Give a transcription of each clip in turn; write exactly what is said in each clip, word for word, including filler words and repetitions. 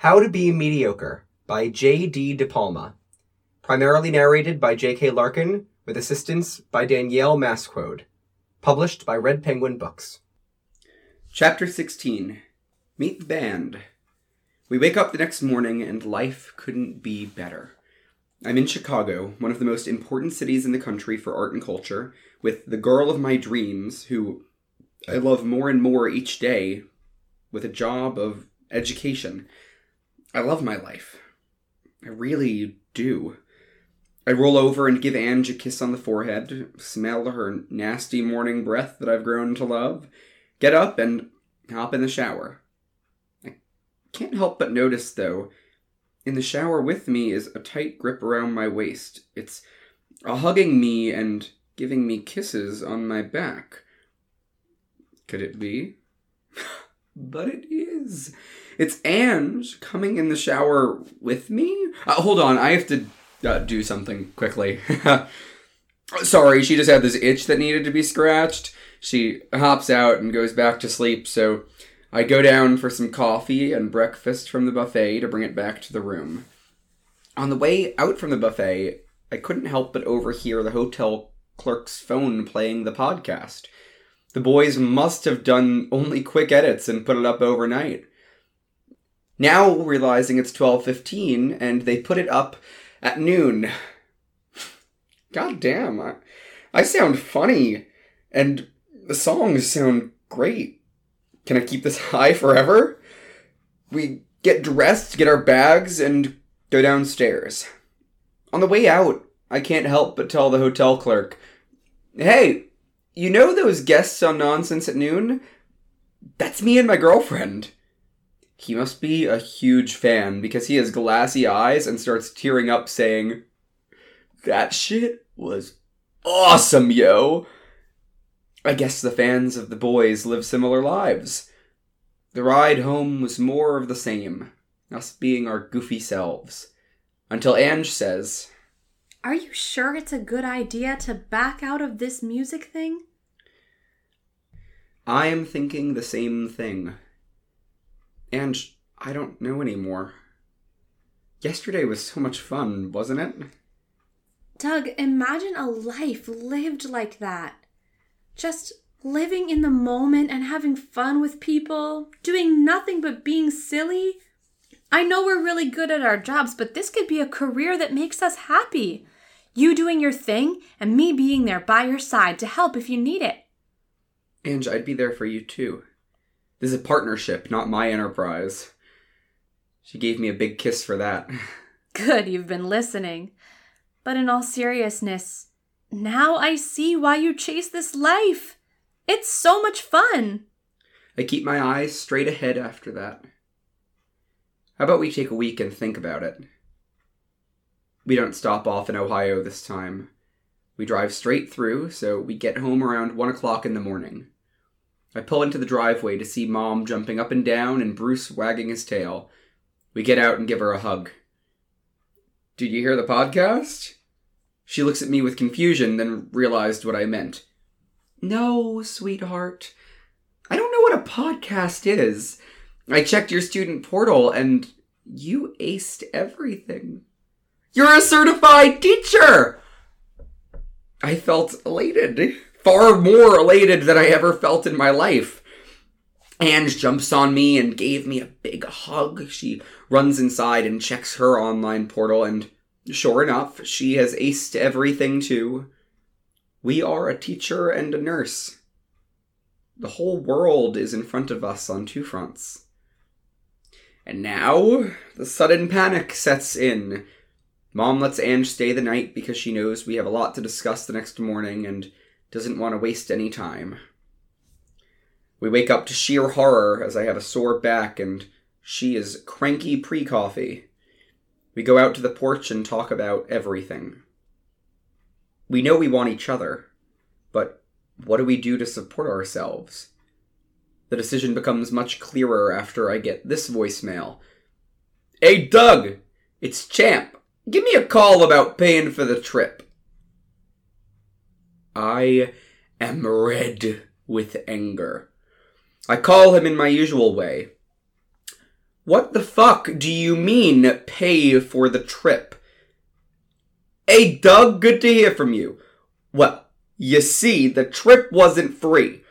How to Be Mediocre by J D. DePalma, primarily narrated by J K. Larkin, with assistance by Danielle Masquod, published by Red Penguin Books. Chapter sixteen. Meet the Band. We wake up the next morning and life couldn't be better. I'm in Chicago, one of the most important cities in the country for art and culture, with the girl of my dreams, who I love more and more each day, with a job of education. I love my life. I really do. I roll over and give Ange a kiss on the forehead, smell her nasty morning breath that I've grown to love, get up and hop in the shower. I can't help but notice, though, in the shower with me is a tight grip around my waist. It's hugging me and giving me kisses on my back. Could it be? But it is. It's Ange coming in the shower with me? Uh, hold on, I have to uh, do something quickly. Sorry, she just had this itch that needed to be scratched. She hops out and goes back to sleep, so I go down for some coffee and breakfast from the buffet to bring it back to the room. On the way out from the buffet, I couldn't help but overhear the hotel clerk's phone playing the podcast. The boys must have done only quick edits and put it up overnight. Now, realizing it's twelve fifteen, and they put it up at noon. God damn, I, I sound funny, and the songs sound great. Can I keep this high forever? We get dressed, get our bags, and go downstairs. On the way out, I can't help but tell the hotel clerk, "Hey, you know those guests on Nonsense at Noon? That's me and my girlfriend." He must be a huge fan, because he has glassy eyes and starts tearing up saying, "That shit was awesome, yo." I guess the fans of the boys live similar lives. The ride home was more of the same, us being our goofy selves. Until Ange says, "Are you sure it's a good idea to back out of this music thing?" I am thinking the same thing. And I don't know anymore. Yesterday was so much fun, wasn't it? Doug, imagine a life lived like that. Just living in the moment and having fun with people, doing nothing but being silly. I know we're really good at our jobs, but this could be a career that makes us happy. You doing your thing, and me being there by your side to help if you need it. Ange, I'd be there for you too. This is a partnership, not my enterprise. She gave me a big kiss for that. Good, you've been listening. But in all seriousness, now I see why you chase this life. It's so much fun. I keep my eyes straight ahead after that. How about we take a week and think about it? We don't stop off in Ohio this time. We drive straight through, so we get home around one o'clock in the morning. I pull into the driveway to see Mom jumping up and down and Bruce wagging his tail. We get out and give her a hug. "Did you hear the podcast?" She looks at me with confusion, then realized what I meant. "No, sweetheart. I don't know what a podcast is. I checked your student portal, and you aced everything. You're a certified teacher!" I felt elated. Far more elated than I ever felt in my life. Ange jumps on me and gave me a big hug. She runs inside and checks her online portal, and sure enough, she has aced everything too. We are a teacher and a nurse. The whole world is in front of us on two fronts. And now, the sudden panic sets in. Mom lets Ange stay the night because she knows we have a lot to discuss the next morning and doesn't want to waste any time. We wake up to sheer horror as I have a sore back and she is cranky pre-coffee. We go out to the porch and talk about everything. We know we want each other, but what do we do to support ourselves? The decision becomes much clearer after I get this voicemail. "Hey, Doug! It's Champ. Give me a call about paying for the trip." I am red with anger. I call him in my usual way. What the fuck do you mean, pay for the trip? Hey, Doug, good to hear from you. Well, you see, the trip wasn't free.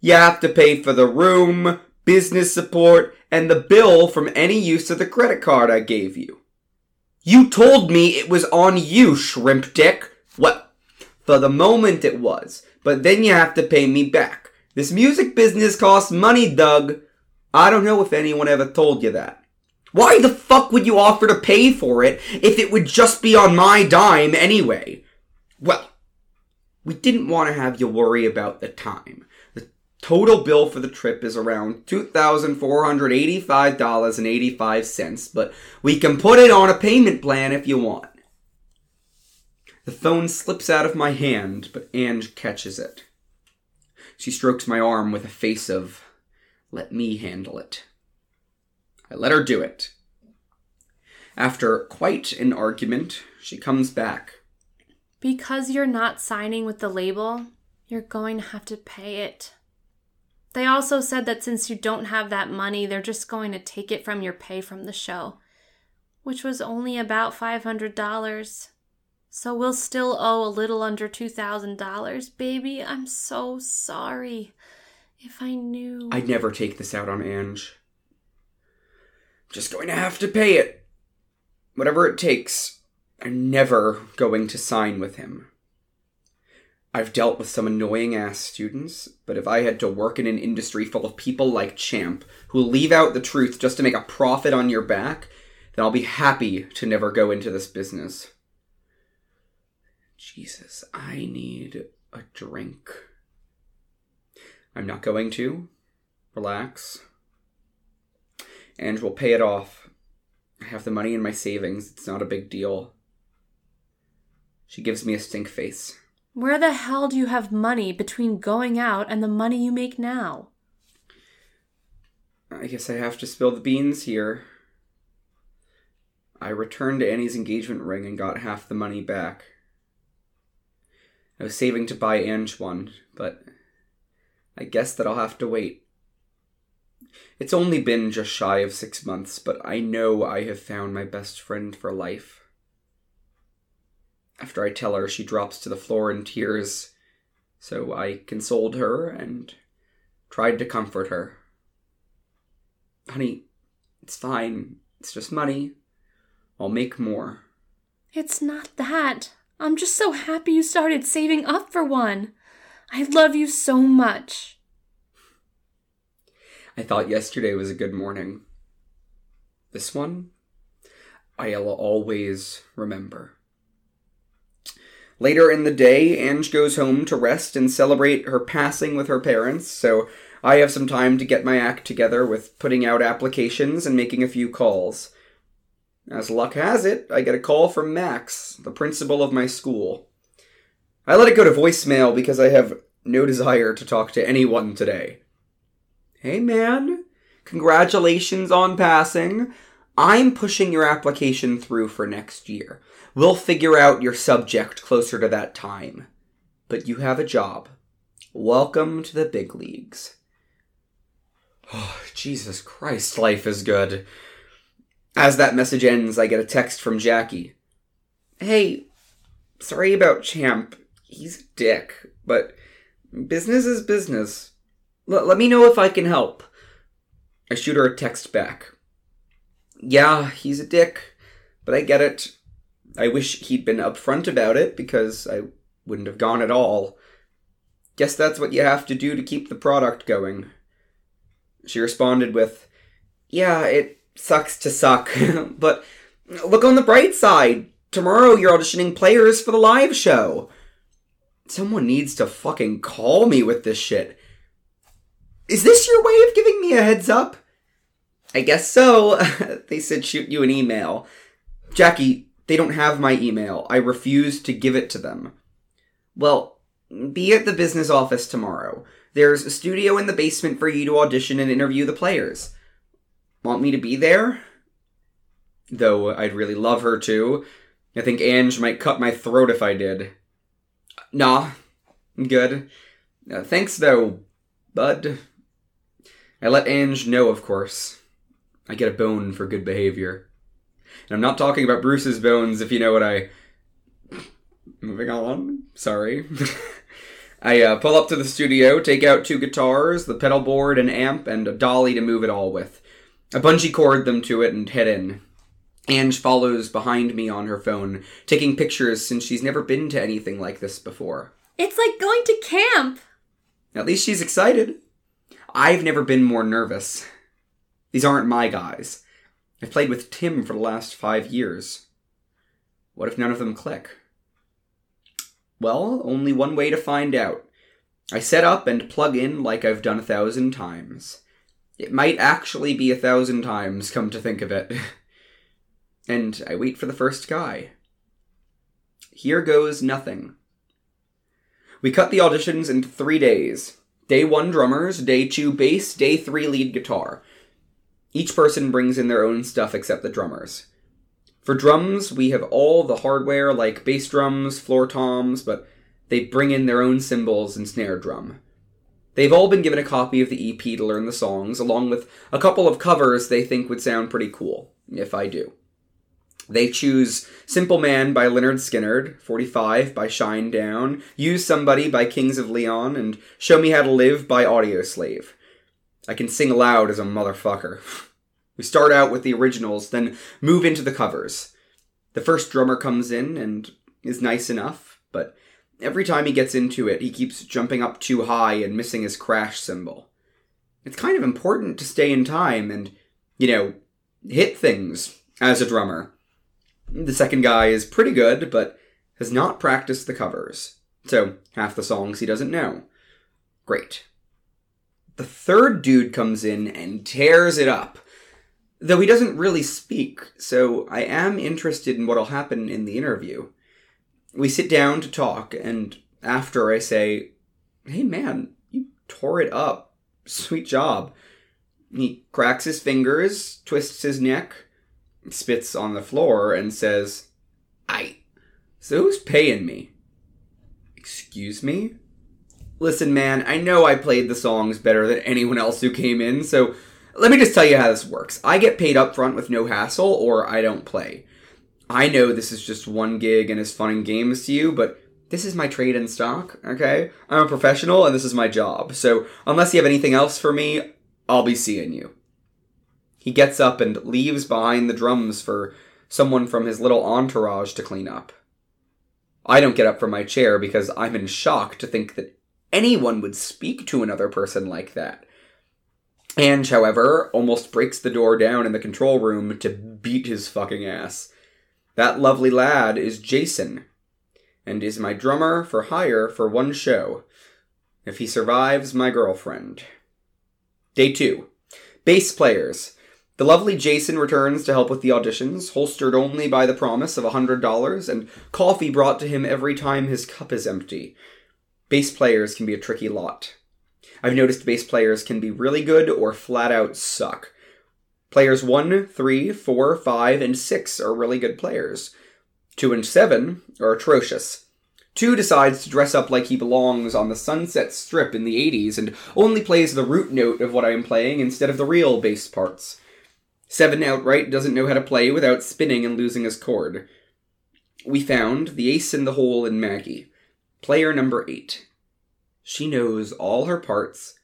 You have to pay for the room, business support, and the bill from any use of the credit card I gave you. You told me it was on you, shrimp dick. Well, for the moment it was, but then you have to pay me back. This music business costs money, Doug. I don't know if anyone ever told you that. Why the fuck would you offer to pay for it if it would just be on my dime anyway? Well, we didn't want to have you worry about the time. The total bill for the trip is around two thousand four hundred eighty-five dollars and eighty-five cents, but we can put it on a payment plan if you want. The phone slips out of my hand, but Ange catches it. She strokes my arm with a face of, let me handle it. I let her do it. After quite an argument, she comes back. Because you're not signing with the label, you're going to have to pay it. They also said that since you don't have that money, they're just going to take it from your pay from the show, which was only about five hundred dollars. So we'll still owe a little under two thousand dollars. Baby, I'm so sorry. If I knew... I'd never take this out on Ange. Just going to have to pay it. Whatever it takes, I'm never going to sign with him. I've dealt with some annoying-ass students, but if I had to work in an industry full of people like Champ, who leave out the truth just to make a profit on your back, then I'll be happy to never go into this business. Jesus, I need a drink. I'm not going to. Relax. And we'll pay it off. I have the money in my savings. It's not a big deal. She gives me a stink face. Where the hell do you have money between going out and the money you make now? I guess I have to spill the beans here. I returned Annie's engagement ring and got half the money back. I was saving to buy Ange one, but I guess that I'll have to wait. It's only been just shy of six months, but I know I have found my best friend for life. After I tell her, she drops to the floor in tears, so I consoled her and tried to comfort her. Honey, it's fine. It's just money. I'll make more. It's not that. I'm just so happy you started saving up for one. I love you so much. I thought yesterday was a good morning. This one, I'll always remember. Later in the day, Ange goes home to rest and celebrate her passing with her parents, so I have some time to get my act together with putting out applications and making a few calls. As luck has it, I get a call from Max, the principal of my school. I let it go to voicemail because I have no desire to talk to anyone today. Hey man, congratulations on passing. I'm pushing your application through for next year. We'll figure out your subject closer to that time. But you have a job. Welcome to the big leagues. Oh, Jesus Christ, life is good. As that message ends, I get a text from Jackie. Hey, sorry about Champ. He's a dick, but business is business. Let me know if I can help. I shoot her a text back. Yeah, he's a dick, but I get it. I wish he'd been upfront about it because I wouldn't have gone at all. Guess that's what you have to do to keep the product going. She responded with, yeah, it sucks to suck, but look on the bright side. Tomorrow you're auditioning players for the live show. Someone needs to fucking call me with this shit. Is this your way of giving me a heads up? I guess so. They said shoot you an email. Jackie, they don't have my email. I refuse to give it to them. Well, be at the business office tomorrow. There's a studio in the basement for you to audition and interview the players. Want me to be there? Though I'd really love her to. I think Ange might cut my throat if I did. Nah, I'm good. Uh, thanks though, bud. I let Ange know, of course. I get a bone for good behavior. And I'm not talking about Bruce's bones, if you know what I... Moving on. Sorry. I uh, pull up to the studio, take out two guitars, the pedal board, an amp, and a dolly to move it all with. I bungee cord them to it and head in. Ange follows behind me on her phone, taking pictures since she's never been to anything like this before. It's like going to camp! At least she's excited. I've never been more nervous. These aren't my guys. I've played with Tim for the last five years. What if none of them click? Well, only one way to find out. I set up and plug in like I've done a thousand times. It might actually be a thousand times, come to think of it. And I wait for the first guy. Here goes nothing. We cut the auditions into three days. Day one drummers, day two bass, day three lead guitar. Each person brings in their own stuff except the drummers. For drums, we have all the hardware like bass drums, floor toms, but they bring in their own cymbals and snare drum. They've all been given a copy of the E P to learn the songs, along with a couple of covers they think would sound pretty cool, if I do. They choose Simple Man by Lynyrd Skynyrd, forty-five by Shinedown, Use Somebody by Kings of Leon, and Show Me How to Live by Audioslave. I can sing loud as a motherfucker. We start out with the originals, then move into the covers. The first drummer comes in and is nice enough, but every time he gets into it, he keeps jumping up too high and missing his crash cymbal. It's kind of important to stay in time and, you know, hit things as a drummer. The second guy is pretty good, but has not practiced the covers. So, half the songs he doesn't know. Great. The third dude comes in and tears it up. Though he doesn't really speak, so I am interested in what'll happen in the interview. We sit down to talk, and after I say, "Hey man, you tore it up. Sweet job." He cracks his fingers, twists his neck, spits on the floor and says, "Aye. So who's paying me?" "Excuse me?" "Listen, man, I know I played the songs better than anyone else who came in, so let me just tell you how this works. I get paid up front with no hassle, or I don't play. I know this is just one gig and is fun and games to you, but this is my trade in stock, okay? I'm a professional, and this is my job, so unless you have anything else for me, I'll be seeing you." He gets up and leaves behind the drums for someone from his little entourage to clean up. I don't get up from my chair because I'm in shock to think that anyone would speak to another person like that. Ange, however, almost breaks the door down in the control room to beat his fucking ass. That lovely lad is Jason, and is my drummer for hire for one show. If he survives, my girlfriend. Day two. Bass players. The lovely Jason returns to help with the auditions, holstered only by the promise of one hundred dollars, and coffee brought to him every time his cup is empty. Bass players can be a tricky lot. I've noticed bass players can be really good or flat out suck. Players one, three, four, five, and six are really good players. two and seven are atrocious. two decides to dress up like he belongs on the Sunset Strip in the eighties and only plays the root note of what I am playing instead of the real bass parts. Seven outright doesn't know how to play without spinning and losing his chord. We found the ace in the hole in Maggie, player number eight. She knows all her parts,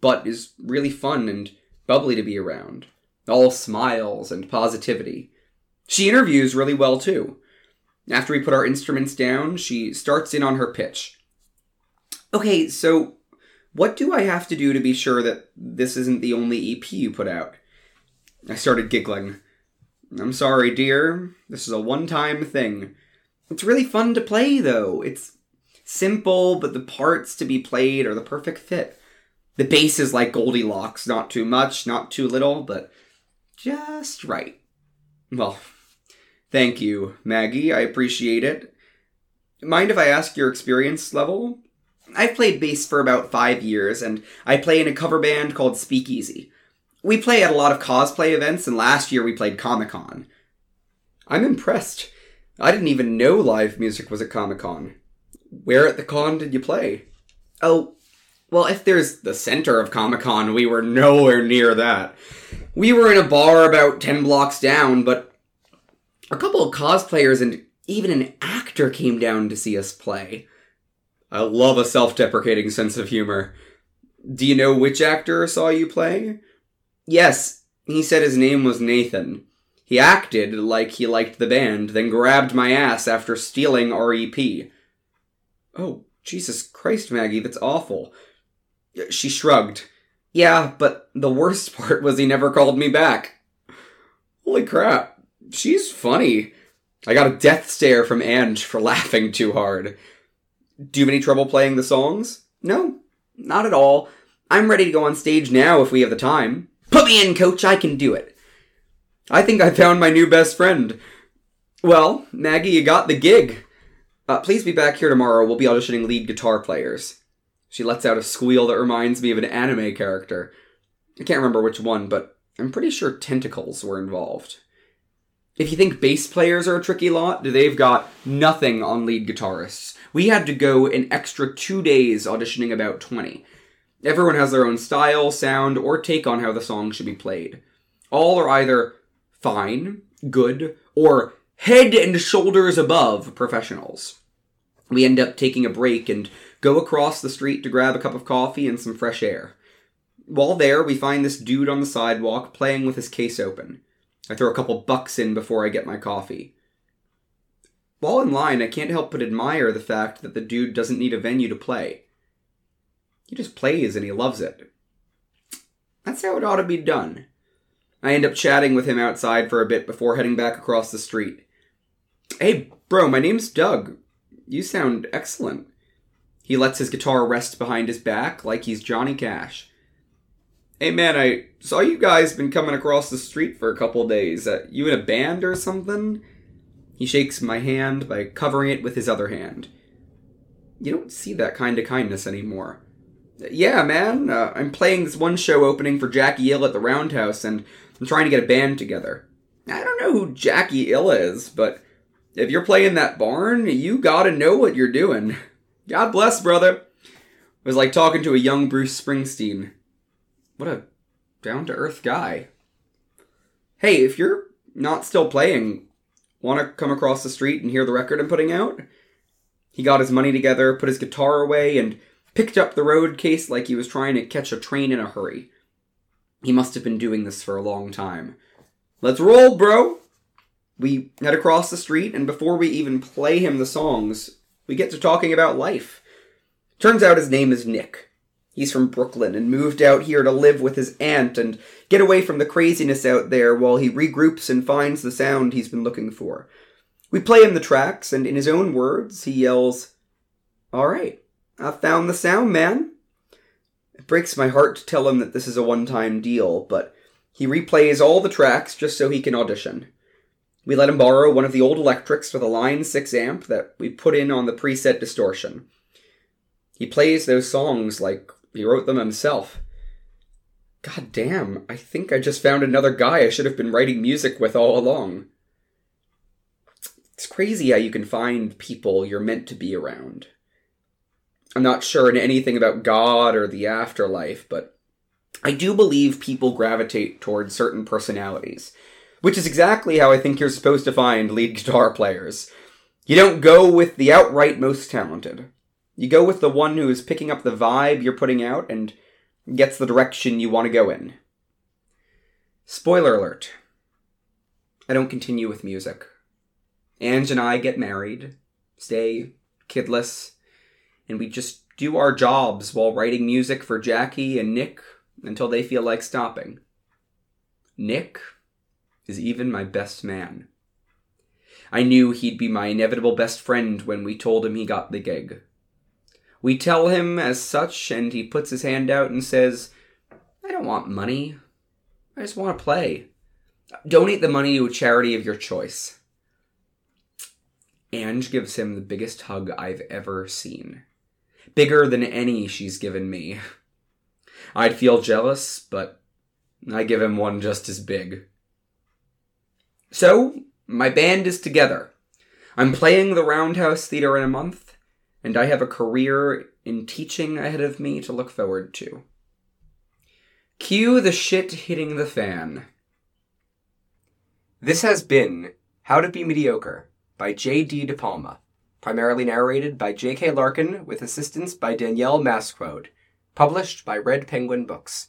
but is really fun and bubbly to be around. All smiles and positivity. She interviews really well, too. After we put our instruments down, she starts in on her pitch. "Okay, so what do I have to do to be sure that this isn't the only E P you put out?" I started giggling. "I'm sorry, dear. This is a one-time thing. It's really fun to play, though. It's simple, but the parts to be played are the perfect fit. The bass is like Goldilocks. Not too much, not too little, but just right." "Well, thank you, Maggie. I appreciate it. Mind if I ask your experience level?" "I've played bass for about five years, and I play in a cover band called Speakeasy. We play at a lot of cosplay events, and last year we played Comic-Con." "I'm impressed. I didn't even know live music was at Comic-Con. Where at the con did you play?" "Oh, Well, if there's the center of Comic-Con, we were nowhere near that. We were in a bar about ten blocks down, but a couple of cosplayers and even an actor came down to see us play. I love a self-deprecating sense of humor. Do you know which actor saw you play? Yes, he said his name was Nathan. He acted like he liked the band, then grabbed my ass after stealing R E P. Oh, Jesus Christ, Maggie, that's awful. She shrugged. Yeah, but the worst part was he never called me back. Holy crap, she's funny. I got a death stare from Ange for laughing too hard. Do you have any trouble playing the songs? No, not at all. I'm ready to go on stage now if we have the time. Put me in, coach, I can do it. I think I found my new best friend. Well, Maggie, you got the gig. Uh, please be back here tomorrow. We'll be auditioning lead guitar players. She lets out a squeal that reminds me of an anime character. I can't remember which one, but I'm pretty sure tentacles were involved. If you think bass players are a tricky lot, they've got nothing on lead guitarists. We had to go an extra two days auditioning about twenty. Everyone has their own style, sound, or take on how the song should be played. All are either fine, good, or head and shoulders above professionals. We end up taking a break and go across the street to grab a cup of coffee and some fresh air. While there, we find this dude on the sidewalk playing with his case open. I throw a couple bucks in before I get my coffee. While in line, I can't help but admire the fact that the dude doesn't need a venue to play. He just plays and he loves it. That's how it ought to be done. I end up chatting with him outside for a bit before heading back across the street. Hey, bro, my name's Doug. You sound excellent. He lets his guitar rest behind his back like he's Johnny Cash. Hey, man, I saw you guys been coming across the street for a couple days. Uh, you in a band or something? He shakes my hand by covering it with his other hand. You don't see that kind of kindness anymore. Yeah, man, uh, I'm playing this one show opening for Jackie Ill at the Roundhouse, and I'm trying to get a band together. I don't know who Jackie Ill is, but if you're playing that barn, you gotta know what you're doing. God bless, brother. It was like talking to a young Bruce Springsteen. What a down-to-earth guy. Hey, if you're not still playing, want to come across the street and hear the record I'm putting out? He got his money together, put his guitar away, and picked up the road case like he was trying to catch a train in a hurry. He must have been doing this for a long time. Let's roll, bro! We head across the street, and before we even play him the songs, we get to talking about life. Turns out his name is Nick. He's from Brooklyn and moved out here to live with his aunt and get away from the craziness out there while he regroups and finds the sound he's been looking for. We play him the tracks, and in his own words, he yells, "All right, I found the sound, man." It breaks my heart to tell him that this is a one-time deal, but he replays all the tracks just so he can audition. We let him borrow one of the old electrics with a Line six amp that we put in on the preset distortion. He plays those songs like he wrote them himself. God damn, I think I just found another guy I should have been writing music with all along. It's crazy how you can find people you're meant to be around. I'm not sure in anything about God or the afterlife, but I do believe people gravitate towards certain personalities, which is exactly how I think you're supposed to find lead guitar players. You don't go with the outright most talented. You go with the one who is picking up the vibe you're putting out and gets the direction you want to go in. Spoiler alert. I don't continue with music. Ange and I get married, stay kidless, and we just do our jobs while writing music for Jackie and Nick until they feel like stopping. Nick is even my best man. I knew he'd be my inevitable best friend when we told him he got the gig. We tell him as such, and he puts his hand out and says, "I don't want money. I just want to play. Donate the money to a charity of your choice." Ange gives him the biggest hug I've ever seen. Bigger than any she's given me. I'd feel jealous, but I give him one just as big. So, my band is together. I'm playing the Roundhouse Theater in a month. and I have a career in teaching ahead of me to look forward to. Cue the shit hitting the fan. This has been How to Be Mediocre by J D. DePalma, primarily narrated by J K. Larkin with assistance by Danielle Masquod, published by Red Penguin Books.